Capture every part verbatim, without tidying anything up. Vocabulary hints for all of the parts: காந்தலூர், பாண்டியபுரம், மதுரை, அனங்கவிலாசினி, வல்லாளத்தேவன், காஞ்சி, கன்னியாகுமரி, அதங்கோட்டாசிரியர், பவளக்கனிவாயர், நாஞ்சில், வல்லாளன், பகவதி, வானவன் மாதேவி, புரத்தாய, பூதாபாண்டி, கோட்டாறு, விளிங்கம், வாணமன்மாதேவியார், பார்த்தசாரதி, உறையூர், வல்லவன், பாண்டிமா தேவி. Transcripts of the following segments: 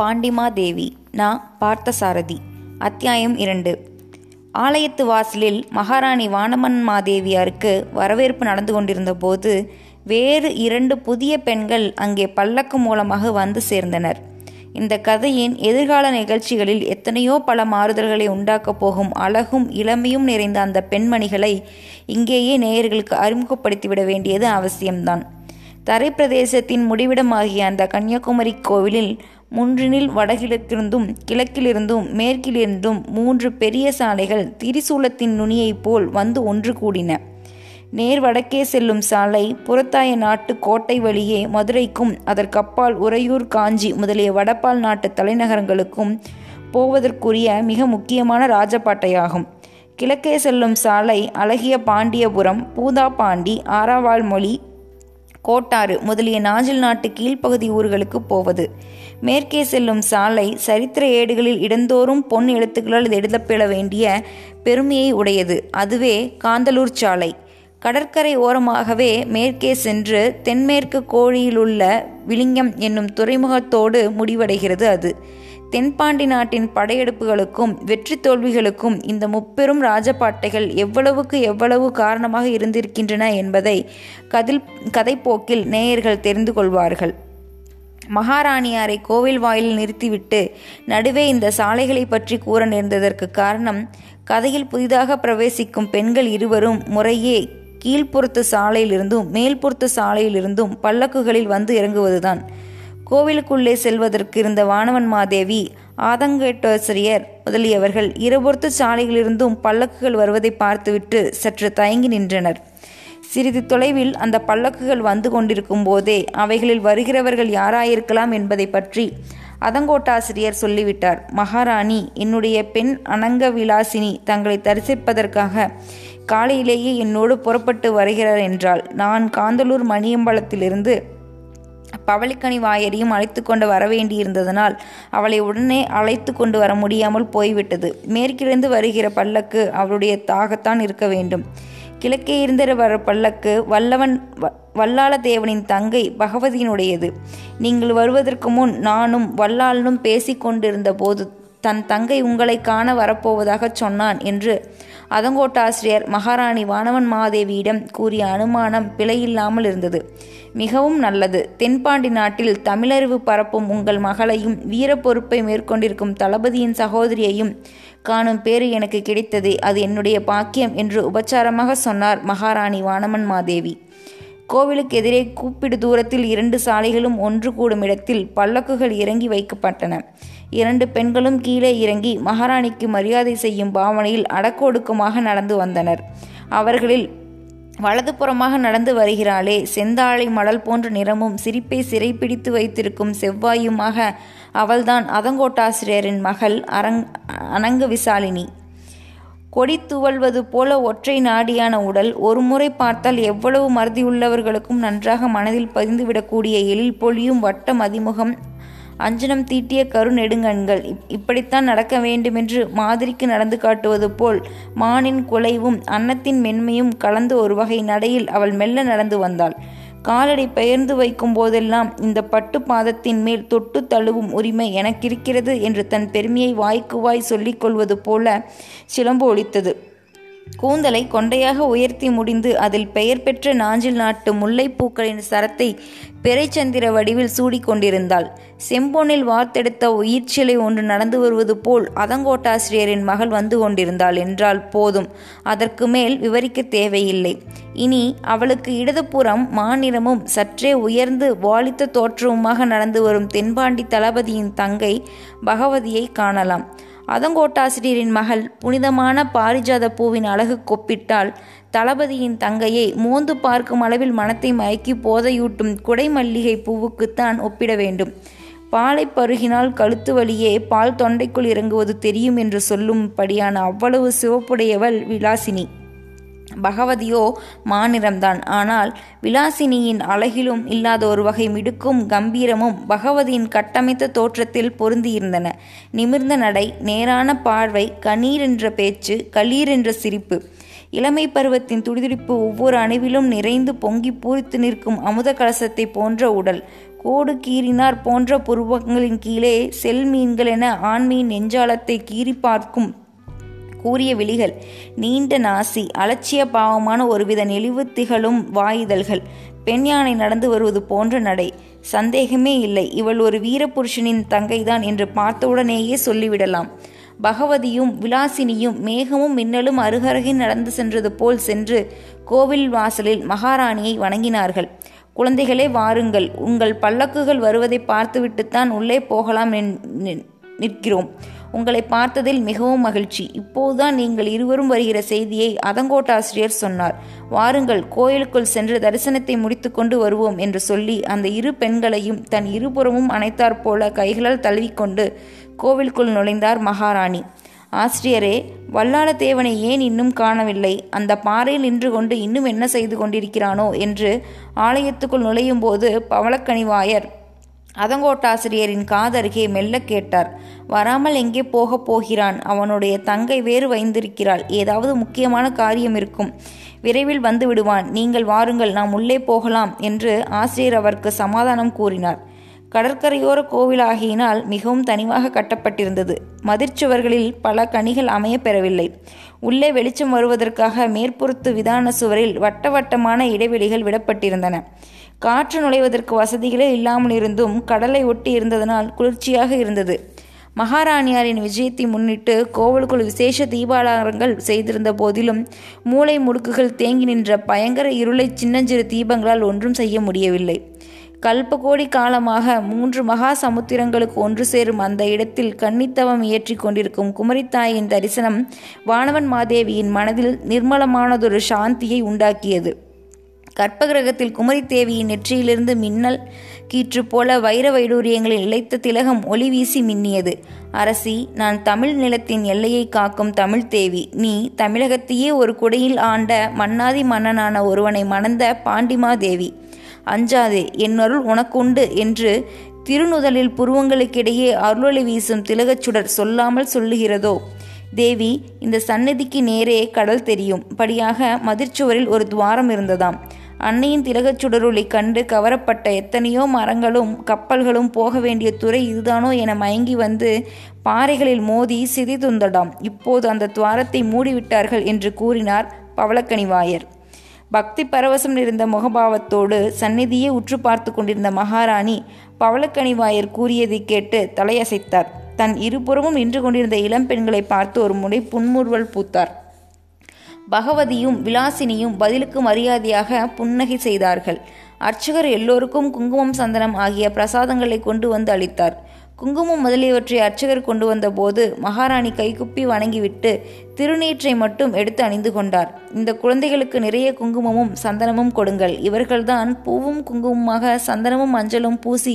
பாண்டிமா தேவி. நான் பார்த்தசாரதி. அத்தியாயம் இரண்டு. ஆலயத்து வாசலில் மகாராணி வாணமன்மாதேவியாருக்கு வரவேற்பு நடந்து கொண்டிருந்த போது வேறு இரண்டு புதிய பெண்கள் அங்கே பல்லக்கு மூலமாக வந்து சேர்ந்தனர். இந்த கதையின் எதிர்கால நிகழ்ச்சிகளில் எத்தனையோ பல மாறுதல்களை உண்டாக்கப் போகும் அழகும் இளமையும் நிறைந்த அந்த பெண்மணிகளை இங்கேயே நேயர்களுக்கு அறிமுகப்படுத்திவிட வேண்டியது அவசியம்தான். தரை பிரதேசத்தின் முடிவிடமாகிய அந்த கன்னியாகுமரி கோவிலில் முன்றினில் வடகிழக்கிலிருந்தும் கிழக்கிலிருந்தும் மேற்கிலிருந்தும் மூன்று பெரிய சாலைகள் திரிசூலத்தின் நுனியைப் போல் வந்து ஒன்று கூடின. நேர் வடக்கே செல்லும் சாலை புரத்தாய நாட்டு கோட்டை வழியே மதுரைக்கும் அதற்கப்பால் உறையூர், காஞ்சி முதலிய வடபால் நாட்டு தலைநகரங்களுக்கும் போவதற்குரிய மிக முக்கியமான ராஜபாட்டையாகும். கிழக்கே செல்லும் சாலை அழகிய பாண்டியபுரம், பூதாபாண்டி, ஆறாவால்மொழி, கோட்டாறு முதலிய நாஞ்சில் நாட்டு கீழ்ப்பகுதி ஊர்களுக்கு போவது. மேற்கே செல்லும் சாலை சரித்திர ஏடுகளில் இடந்தோறும் பொன் எழுத்துக்களால் எழுதப்பெற வேண்டிய பெருமையை உடையது. அதுவே காந்தலூர் சாலை. கடற்கரை ஓரமாகவே மேற்கே சென்று தென்மேற்கு கோழியிலுள்ள விளிங்கம் என்னும் துறைமுகத்தோடு முடிவடைகிறது. அது தென்பாண்டி நாட்டின் படையெடுப்புகளுக்கும் வெற்றி தோல்விகளுக்கும் இந்த முப்பெரும் ராஜபாட்டைகள் எவ்வளவுக்கு எவ்வளவு காரணமாக இருந்திருக்கின்றன என்பதை கதில் கதைப்போக்கில் நேயர்கள் தெரிந்து கொள்வார்கள். மகாராணியாரை கோவில் வாயிலில் நிறுத்திவிட்டு நடுவே இந்த சாலைகளை பற்றி கூற நேர்ந்ததற்கு காரணம், கதையில் புதிதாக பிரவேசிக்கும் பெண்கள் இருவரும் முறையே கீழ்ப்புறத்து சாலையிலிருந்தும் மேல்புறத்து சாலையிலிருந்தும் பல்லக்குகளில் வந்து இறங்குவதுதான். கோவிலுக்குள்ளே செல்வதற்கு இருந்த வானவன் மாதேவி, அதங்கோட்டாசிரியர் முதலியவர்கள் இருபுறத்து சாலைகளிலிருந்தும் பல்லக்குகள் வருவதை பார்த்துவிட்டு சற்று தயங்கி நின்றனர். சிறிது தொலைவில் அந்த பல்லக்குகள் வந்து கொண்டிருக்கும் போதே அவைகளில் வருகிறவர்கள் யாராயிருக்கலாம் என்பதை பற்றி அதங்கோட்டாசிரியர் சொல்லிவிட்டார். மகாராணி, என்னுடைய பெண் அனங்கவிலாசினி தங்களை தரிசிப்பதற்காக காலையிலேயே என்னோடு புறப்பட்டு வருகிறார் என்றால், நான் காந்தலூர் மணியம்பலத்திலிருந்து பவளக்கனிவாயரையும் அழைத்து கொண்டு வரவேண்டியிருந்ததனால் அவளை உடனே அழைத்து கொண்டு வர முடியாமல் போய்விட்டது. மேற்கிலிருந்து வருகிற பல்லக்கு அவளுடைய தாகத்தான் இருக்க வேண்டும். கிழக்கே இருந்த வர பல்லக்கு வல்லவன் வல்லாளத்தேவனின் தங்கை பகவதியினுடையது. நீங்கள் வருவதற்கு முன் நானும் வல்லாளனும் பேசி கொண்டிருந்த போது தன் தங்கை உங்களை காண வரப்போவதாக சொன்னான் என்று அதங்கோட்டாசிரியர் மகாராணி வானவன் மாதேவியிடம் கூறிய அனுமானம் பிழையில்லாமல் இருந்தது. மிகவும் நல்லது. தென்பாண்டி நாட்டில் தமிழறிவு பரப்பும் உங்கள் மகளையும் வீர பொறுப்பை மேற்கொண்டிருக்கும் தளபதியின் சகோதரியையும் காணும் பேறு எனக்கு கிடைத்தது, அது என்னுடைய பாக்கியம் என்று உபச்சாரமாக சொன்னார் மகாராணி வானவன் மாதேவி. கோவிலுக்கு எதிரே கூப்பிடு தூரத்தில் இரண்டு சாலைகளும் ஒன்று கூடும் இடத்தில் பல்லக்குகள் இறங்கி வைக்கப்பட்டன. இரண்டு பெண்களும் கீழே இறங்கி மகாராணிக்கு மரியாதை செய்யும் பாவனையில் அடக்கொடுக்கமாக நடந்து வந்தனர். அவர்களில் வலதுபுறமாக நடந்து வருகிறாளே செந்தாழை மடல் போன்ற நிறமும் சிரிப்பை சிறைப்பிடித்து வைத்திருக்கும் செவ்வாயுமாக அவள்தான் அதங்கோட்டாசிரியரின் மகள் அரங் அனங்கவிசாலினி. கொடி துவள்வது போல ஒற்றை நாடியான உடல், ஒரு முறை பார்த்தால் எவ்வளவு மறதியுள்ளவர்களுக்கும் நன்றாக மனதில் பதிந்துவிடக்கூடிய எழில் பொழியும் வட்ட மதிமுகம், அஞ்சனம் தீட்டிய கருநெடுங்கண்கள், இப்படித்தான் நடக்க வேண்டுமென்று மாதிரிக்கு நடந்து காட்டுவது போல் மானின் குலைவும் அன்னத்தின் மென்மையும் கலந்து ஒரு வகை நடையில் அவள் மெல்ல நடந்து வந்தாள். காலடி பெயர்ந்து வைக்கும் போதெல்லாம் இந்த பட்டு பாதத்தின் மேல் தொட்டு தழுவும் உரிமை எனக்கிருக்கிறது என்று தன் பெருமையை வாய்க்கு வாய் சொல்லிக் கொள்வது போல சிலம்பு ஒலித்தது. கூந்தலை கொண்டையாக உயர்த்தி முடிந்து அதில் பெயர் பெற்ற நாஞ்சில் நாட்டு முல்லைப்பூக்களின் சரத்தை பெரைச்சந்திர வடிவில் சூடிக்கொண்டிருந்தாள். செம்பொனில் வார்த்தெடுத்த உயிர்ச்சிலை ஒன்று நடந்து வருவது போல் அதங்கோட்டாசிரியரின் மகள் வந்து கொண்டிருந்தாள் என்றால் போதும். அதற்கு மேல் விவரிக்க தேவையில்லை. இனி அவளுக்கு இடதுபுறம் மாநிறமும் சற்றே உயர்ந்து வாலித்த தோற்றமுமாக நடந்து வரும் தென்பாண்டி தளபதியின் தங்கை பகவதியை காணலாம். அதங்கோட்டாசிரியரின் மகள் புனிதமான பாரிஜாத பூவின் அழகு கொப்பிட்டால் தளபதியின் தங்கையை மோந்து பார்க்கும் அளவில் மனத்தை மயக்கி போதையூட்டும் குடை மல்லிகை பூவுக்குத்தான் ஒப்பிட வேண்டும். பாலை பருகினால் கழுத்து வழியே பால் தொண்டைக்குள் இறங்குவது தெரியும் என்று சொல்லும்படியான அவ்வளவு சிவப்புடையவள் விலாசினி. பகவதியோ மாநிறம்தான், ஆனால் விலாசினியின் அழகிலும் இல்லாத ஒரு வகை மிடுக்கும் கம்பீரமும் பகவதியின் கட்டமைத்த தோற்றத்தில் பொருந்தியிருந்தன. நிமிர்ந்த நடை, நேரான பார்வை, கணீர் என்ற பேச்சு, களீர் என்ற சிரிப்பு, இளமை பருவத்தின் துடிதுடிப்பு ஒவ்வொரு அணுவிலும் நிறைந்து பொங்கி பூரித்து நிற்கும் அமுத கலசத்தை போன்ற உடல், ஓடு கீறினார் போன்ற புருவங்களின் கீழே செல் மீன்கள் என ஆண்மீன் நெஞ்சாலத்தை கீறி பார்க்கும் கூரிய விழிகள், நீண்ட நாசி, அலட்சிய பாவமான ஒருவித நெளிவு திகழும் வாயுதல்கள், பெண் யானை நடந்து வருவது போன்ற நடை. சந்தேகமே இல்லை, இவள் ஒரு வீரபுருஷனின் தங்கைதான் என்று பார்த்தவுடனேயே சொல்லிவிடலாம். பகவதியும் விலாசினியும் மேகமும் மின்னலும் அருகருகில் நடந்து சென்றது போல் சென்று கோவில் வாசலில் மகாராணியை வணங்கினார்கள். குழந்தைகளே வாருங்கள், உங்கள் பல்லக்குகள் வருவதை பார்த்துவிட்டுத்தான் உள்ளே போகலாம் நிற்கிறோம். உங்களை பார்த்ததில் மிகவும் மகிழ்ச்சி. இப்போதுதான் நீங்கள் இருவரும் வருகிற செய்தியை அதங்கோட்டாசிரியர் சொன்னார். வாருங்கள், கோயிலுக்குள் சென்று தரிசனத்தை முடித்து கொண்டு வருவோம் என்று சொல்லி அந்த இரு பெண்களையும் தன் இருபுறமும் அணைத்தாற் போல கைகளால் தழுவிக்கொண்டு கோவிலுக்குள் நுழைந்தார் மகாராணி. ஆசிரியரே, வல்லாளத்தேவனை ஏன் இன்னும் காணவில்லை? அந்த பாறையில் நின்று கொண்டு இன்னும் என்ன செய்து கொண்டிருக்கிறானோ என்று ஆலயத்துக்குள் நுழையும் போது பவளக்கனிவாயர் அதங்கோட்டாசிரியரின் காதருகே மெல்ல கேட்டார். வராமல் எங்கே போகப் போகிறான்? அவனுடைய தங்கை வேறு வைந்திருக்கிறாள். ஏதாவது முக்கியமான காரியம் இருக்கும். விரைவில் வந்து விடுவான். நீங்கள் வாருங்கள், நாம் உள்ளே போகலாம் என்று ஆசிரியர் அவருக்கு சமாதானம் கூறினார். கடற்கரையோர கோவிலாகியினால் மிகவும் தனிவாக கட்டப்பட்டிருந்தது. மதிர்ச்சுவர்களில் பல கனிகள் அமைய பெறவில்லை. உள்ளே வெளிச்சம் வருவதற்காக மேற்புறத்து விதான சுவரில் வட்ட வட்டமான இடைவெளிகள் விடப்பட்டிருந்தன. காற்று நுழைவதற்கு வசதிகளே இல்லாமல் இருந்தும் கடலை ஒட்டி இருந்ததனால் குளிர்ச்சியாக இருந்தது. மகாராணியாரின் விஜயத்தை முன்னிட்டு கோவிலுக்குள் விசேஷ தீபாலங்கள் செய்திருந்த போதிலும் மூளை முடுக்குகள் தேங்கி நின்ற பயங்கர இருளை சின்னஞ்சிறு தீபங்களால் ஒன்றும் செய்ய முடியவில்லை. கல்ப கோடி காலமாக மூன்று மகா சமுத்திரங்களுக்கு ஒன்று சேரும் அந்த இடத்தில் கன்னித்தவம் இயற்றி கொண்டிருக்கும் குமரித்தாயின் தரிசனம் வானவன் மாதேவியின் மனதில் நிர்மலமானதொரு சாந்தியை உண்டாக்கியது. கற்பகிரகத்தில் குமரி தேவியின் நெற்றியிலிருந்து மின்னல் கீற்று போல வைர வைடூரியங்களில் இழைத்த திலகம் ஒளி வீசி மின்னியது. அரசி, நான் தமிழ் நிலத்தின் எல்லையை காக்கும் தமிழ் தேவி. நீ தமிழகத்தையே ஒரு குடையில் ஆண்ட மன்னாதி மன்னனான ஒருவனை மணந்த பாண்டிமா தேவி. அஞ்சாதே, என் அருள் உனக்குண்டு என்று திருநுதலில் புருவங்களுக்கிடையே அருளொளி வீசும் திலகச்சுடர் சொல்லாமல் சொல்லுகிறதோ? தேவி, இந்த சந்நிதிக்கு நேரே கடல் தெரியும் படியாக மதிர்ச்சுவரில் ஒரு துவாரம் இருந்ததாம். அன்னையின் திலகச்சுடருளை கண்டு கவரப்பட்ட எத்தனையோ மரங்களும் கப்பல்களும் போக வேண்டிய துறை இதுதானோ என மயங்கி வந்து பாறைகளில் மோதி சிதைந்துண்டதாம். இப்போது அந்த துவாரத்தை மூடிவிட்டார்கள் என்று கூறினார் பவளக்கனிவாயர். பக்தி பரவசம் இருந்த முகபாவத்தோடு சந்நிதியை உற்று பார்த்து கொண்டிருந்த மகாராணி பவளக்கனிவாயர் கூறியதை கேட்டு தலையசைத்தார். தன் இருபுறமும் நின்று கொண்டிருந்த இளம் பெண்களை பார்த்து ஒரு முறை புன்முறுவல் பூத்தார். பகவதியும் விலாசினியும் பதிலுக்கு மரியாதையாக புன்னகை செய்தார்கள். அர்ச்சகர் எல்லோருக்கும் குங்குமம், சந்தனம் ஆகிய பிரசாதங்களை கொண்டு வந்து அளித்தார். குங்குமம் முதலியவற்றை அர்ச்சகர் கொண்டு வந்த போது மகாராணி கைகுப்பி வணங்கிவிட்டு திருநீற்றை மட்டும் எடுத்து அணிந்து கொண்டார். இந்த குழந்தைகளுக்கு நிறைய குங்குமமும் சந்தனமும் கொடுங்கள். இவர்கள்தான் பூவும் குங்குமமாக சந்தனமும் மஞ்சளும் பூசி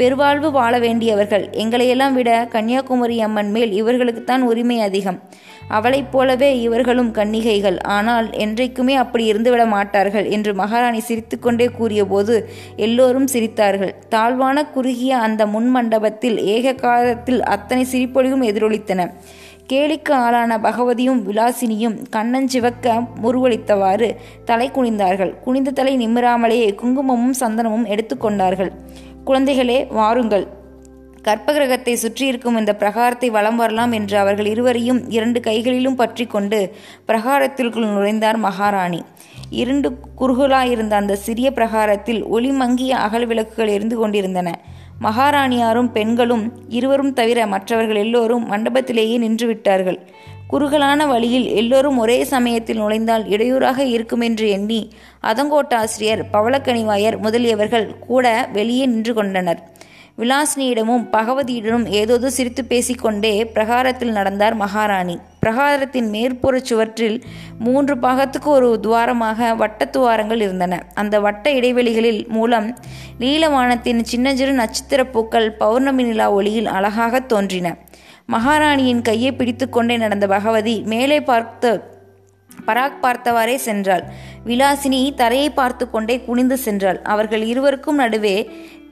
பெருவாழ்வு வாழ வேண்டியவர்கள். எங்களையெல்லாம் விட கன்னியாகுமரி அம்மன் மேல் இவர்களுக்குத்தான் உரிமை அதிகம். அவளைப் போலவே இவர்களும் கன்னிகைகள், ஆனால் என்றைக்குமே அப்படி இருந்துவிட மாட்டார்கள் என்று மகாராணி சிரித்துக்கொண்டே கூறியபோது எல்லோரும் சிரித்தார்கள். தாழ்வான குறுகிய அந்த முன் மண்டபத்தில் ஏக காலத்தில் அத்தனை சிரிப்பொழியும் எதிரொலித்தன. கேலிக்கு ஆளான பகவதியும் விலாசினியும் கண்ணஞ்சிவக்க முருவளித்தவாறு தலை குனிந்தார்கள். குனிந்த தலை நிமிராமலேயே குங்குமமும் சந்தனமும் எடுத்துக்கொண்டார்கள். குழந்தைகளே வாருங்கள், கற்பகிரகத்தை சுற்றியிருக்கும் இந்த பிரகாரத்தை வலம் வரலாம் என்று அவர்கள் இருவரையும் இரண்டு கைகளிலும் பற்றி கொண்டு பிரகாரத்திற்குள் நுழைந்தார் மகாராணி. இரண்டு குறுகளாயிருந்த அந்த சிறிய பிரகாரத்தில் ஒளிமங்கிய அகல் விளக்குகள் எரிந்து கொண்டிருந்தன. மகாராணியாரும் பெண்களும் இருவரும் தவிர மற்றவர்கள் எல்லோரும் மண்டபத்திலேயே நின்றுவிட்டார்கள். குறுகலான வழியில் எல்லோரும் ஒரே சமயத்தில் நுழைந்தால் இடையூறாக இருக்கும் என்று எண்ணி அதங்கோட்டாசிரியர், பவளக்கனிவாயர் முதலியவர்கள் கூட வெளியே நின்று கொண்டனர். விலாசினியிடமும் பகவதியிடமும் ஏதோதோ சிரித்து பேசிக்கொண்டே பிரகாரத்தில் நடந்தார் மகாராணி. பிரகாரத்தின் மேற்புற சுவற்றில் மூன்று பாகத்துக்கு ஒரு துவாரமாக வட்ட துவாரங்கள் இருந்தன. அந்த வட்ட இடைவெளிகளில் மூலம் நீலவானத்தின் சின்னஞ்சிறு நட்சத்திர பூக்கள் பௌர்ணமி நிலா ஒளியில் அழகாக தோன்றின. மகாராணியின் கையை பிடித்து கொண்டே நடந்த பகவதி மேலே பார்த்து பராக் பார்த்தவாறே சென்றாள். விலாசினி தரையை பார்த்து கொண்டே குனிந்து சென்றாள். அவர்கள் இருவருக்கும் நடுவே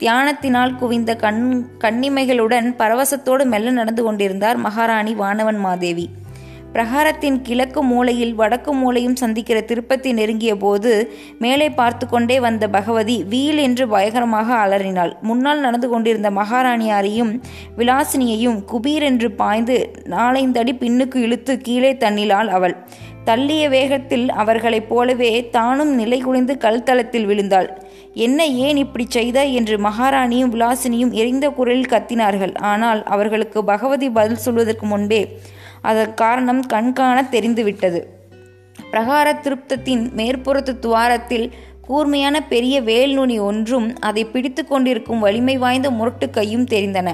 தியானத்தினால் குவிந்த கண் கண்ணிமைகளுடன் பரவசத்தோடு மெல்ல நடந்து கொண்டிருந்தார் மகாராணி வானவன் மாதேவி. பிரகாரத்தின் கிழக்கு மூலையில் வடக்கு மூலையும் சந்திக்கிற திருப்பத்தை நெருங்கிய போது மேலே பார்த்து கொண்டே வந்த பகவதி வீல் என்று பயங்கரமாக அலறினாள். முன்னால் நடந்து கொண்டிருந்த மகாராணியாரையும் விலாசினியையும் குபீரென்று பாய்ந்து நாலைந்தடி பின்னுக்கு இழுத்து கீழே தண்ணிலாள். அவள் தள்ளிய வேகத்தில் அவர்களைப் போலவே தானும் நிலை குலைந்து கல்தளத்தில் விழுந்தாள். என்ன, ஏன் இப்படி செய்தாய் என்று மகாராணியும் விலாசினியும் எரிந்த குரலில் கத்தினார்கள். ஆனால் அவர்களுக்கு பகவதி பதில் சொல்வதற்கு முன்பே அதன் காரணம் கண்காண தெரிந்துவிட்டது. பிரகார திருப்தத்தின் மேற்புறத்து துவாரத்தில் கூர்மையான பெரிய வேல் நுனி ஒன்றும் அதை பிடித்து கொண்டிருக்கும் வலிமை வாய்ந்த முரட்டு கையும் தெரிந்தன.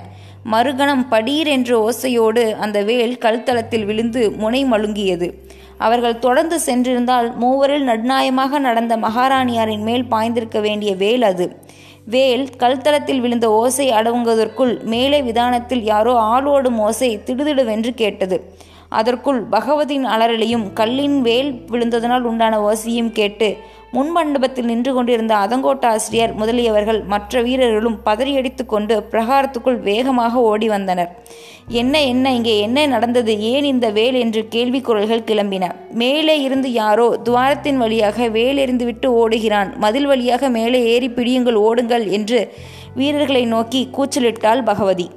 மறுகணம் படீர் என்ற ஓசையோடு அந்த வேல் கல்தளத்தில் விழுந்து முனை மழுங்கியது. அவர்கள் தொடர்ந்து சென்றிருந்தால் மூவரில் நடுநாயமாக நடந்த மகாராணியாரின் மேல் பாய்ந்திருக்க வேண்டிய வேல் அது. வேல் கல்தளத்தில் விழுந்த ஓசை அடங்குவதற்குள் மேலே விதானத்தில் யாரோ ஆளோடும் ஓசை திடுதிடுவென்று கேட்டது. அதற்குள் பகவதியின் அலறலையும் கல்லின் வேல் விழுந்ததனால் உண்டான ஓசையும் கேட்டு முன்மண்டபத்தில் நின்று கொண்டிருந்த அதங்கோட்டாசிரியர் முதலியவர்கள் மற்ற வீரர்களும் பதறியடித்து கொண்டு பிரகாரத்துக்குள் வேகமாக ஓடி வந்தனர். என்ன என்ன இங்கே என்ன நடந்தது, ஏன் இந்த வேல் என்று கேள்வி குரல்கள் கிளம்பின. மேலே இருந்து யாரோ துவாரத்தின் வழியாக வேல் எறிந்துவிட்டு ஓடுகிறான், மதில் வழியாக மேலே ஏறி பிடியுங்கள் ஓடுங்கள் என்று வீரர்களை நோக்கி கூச்சலிட்டாள் பகவதி.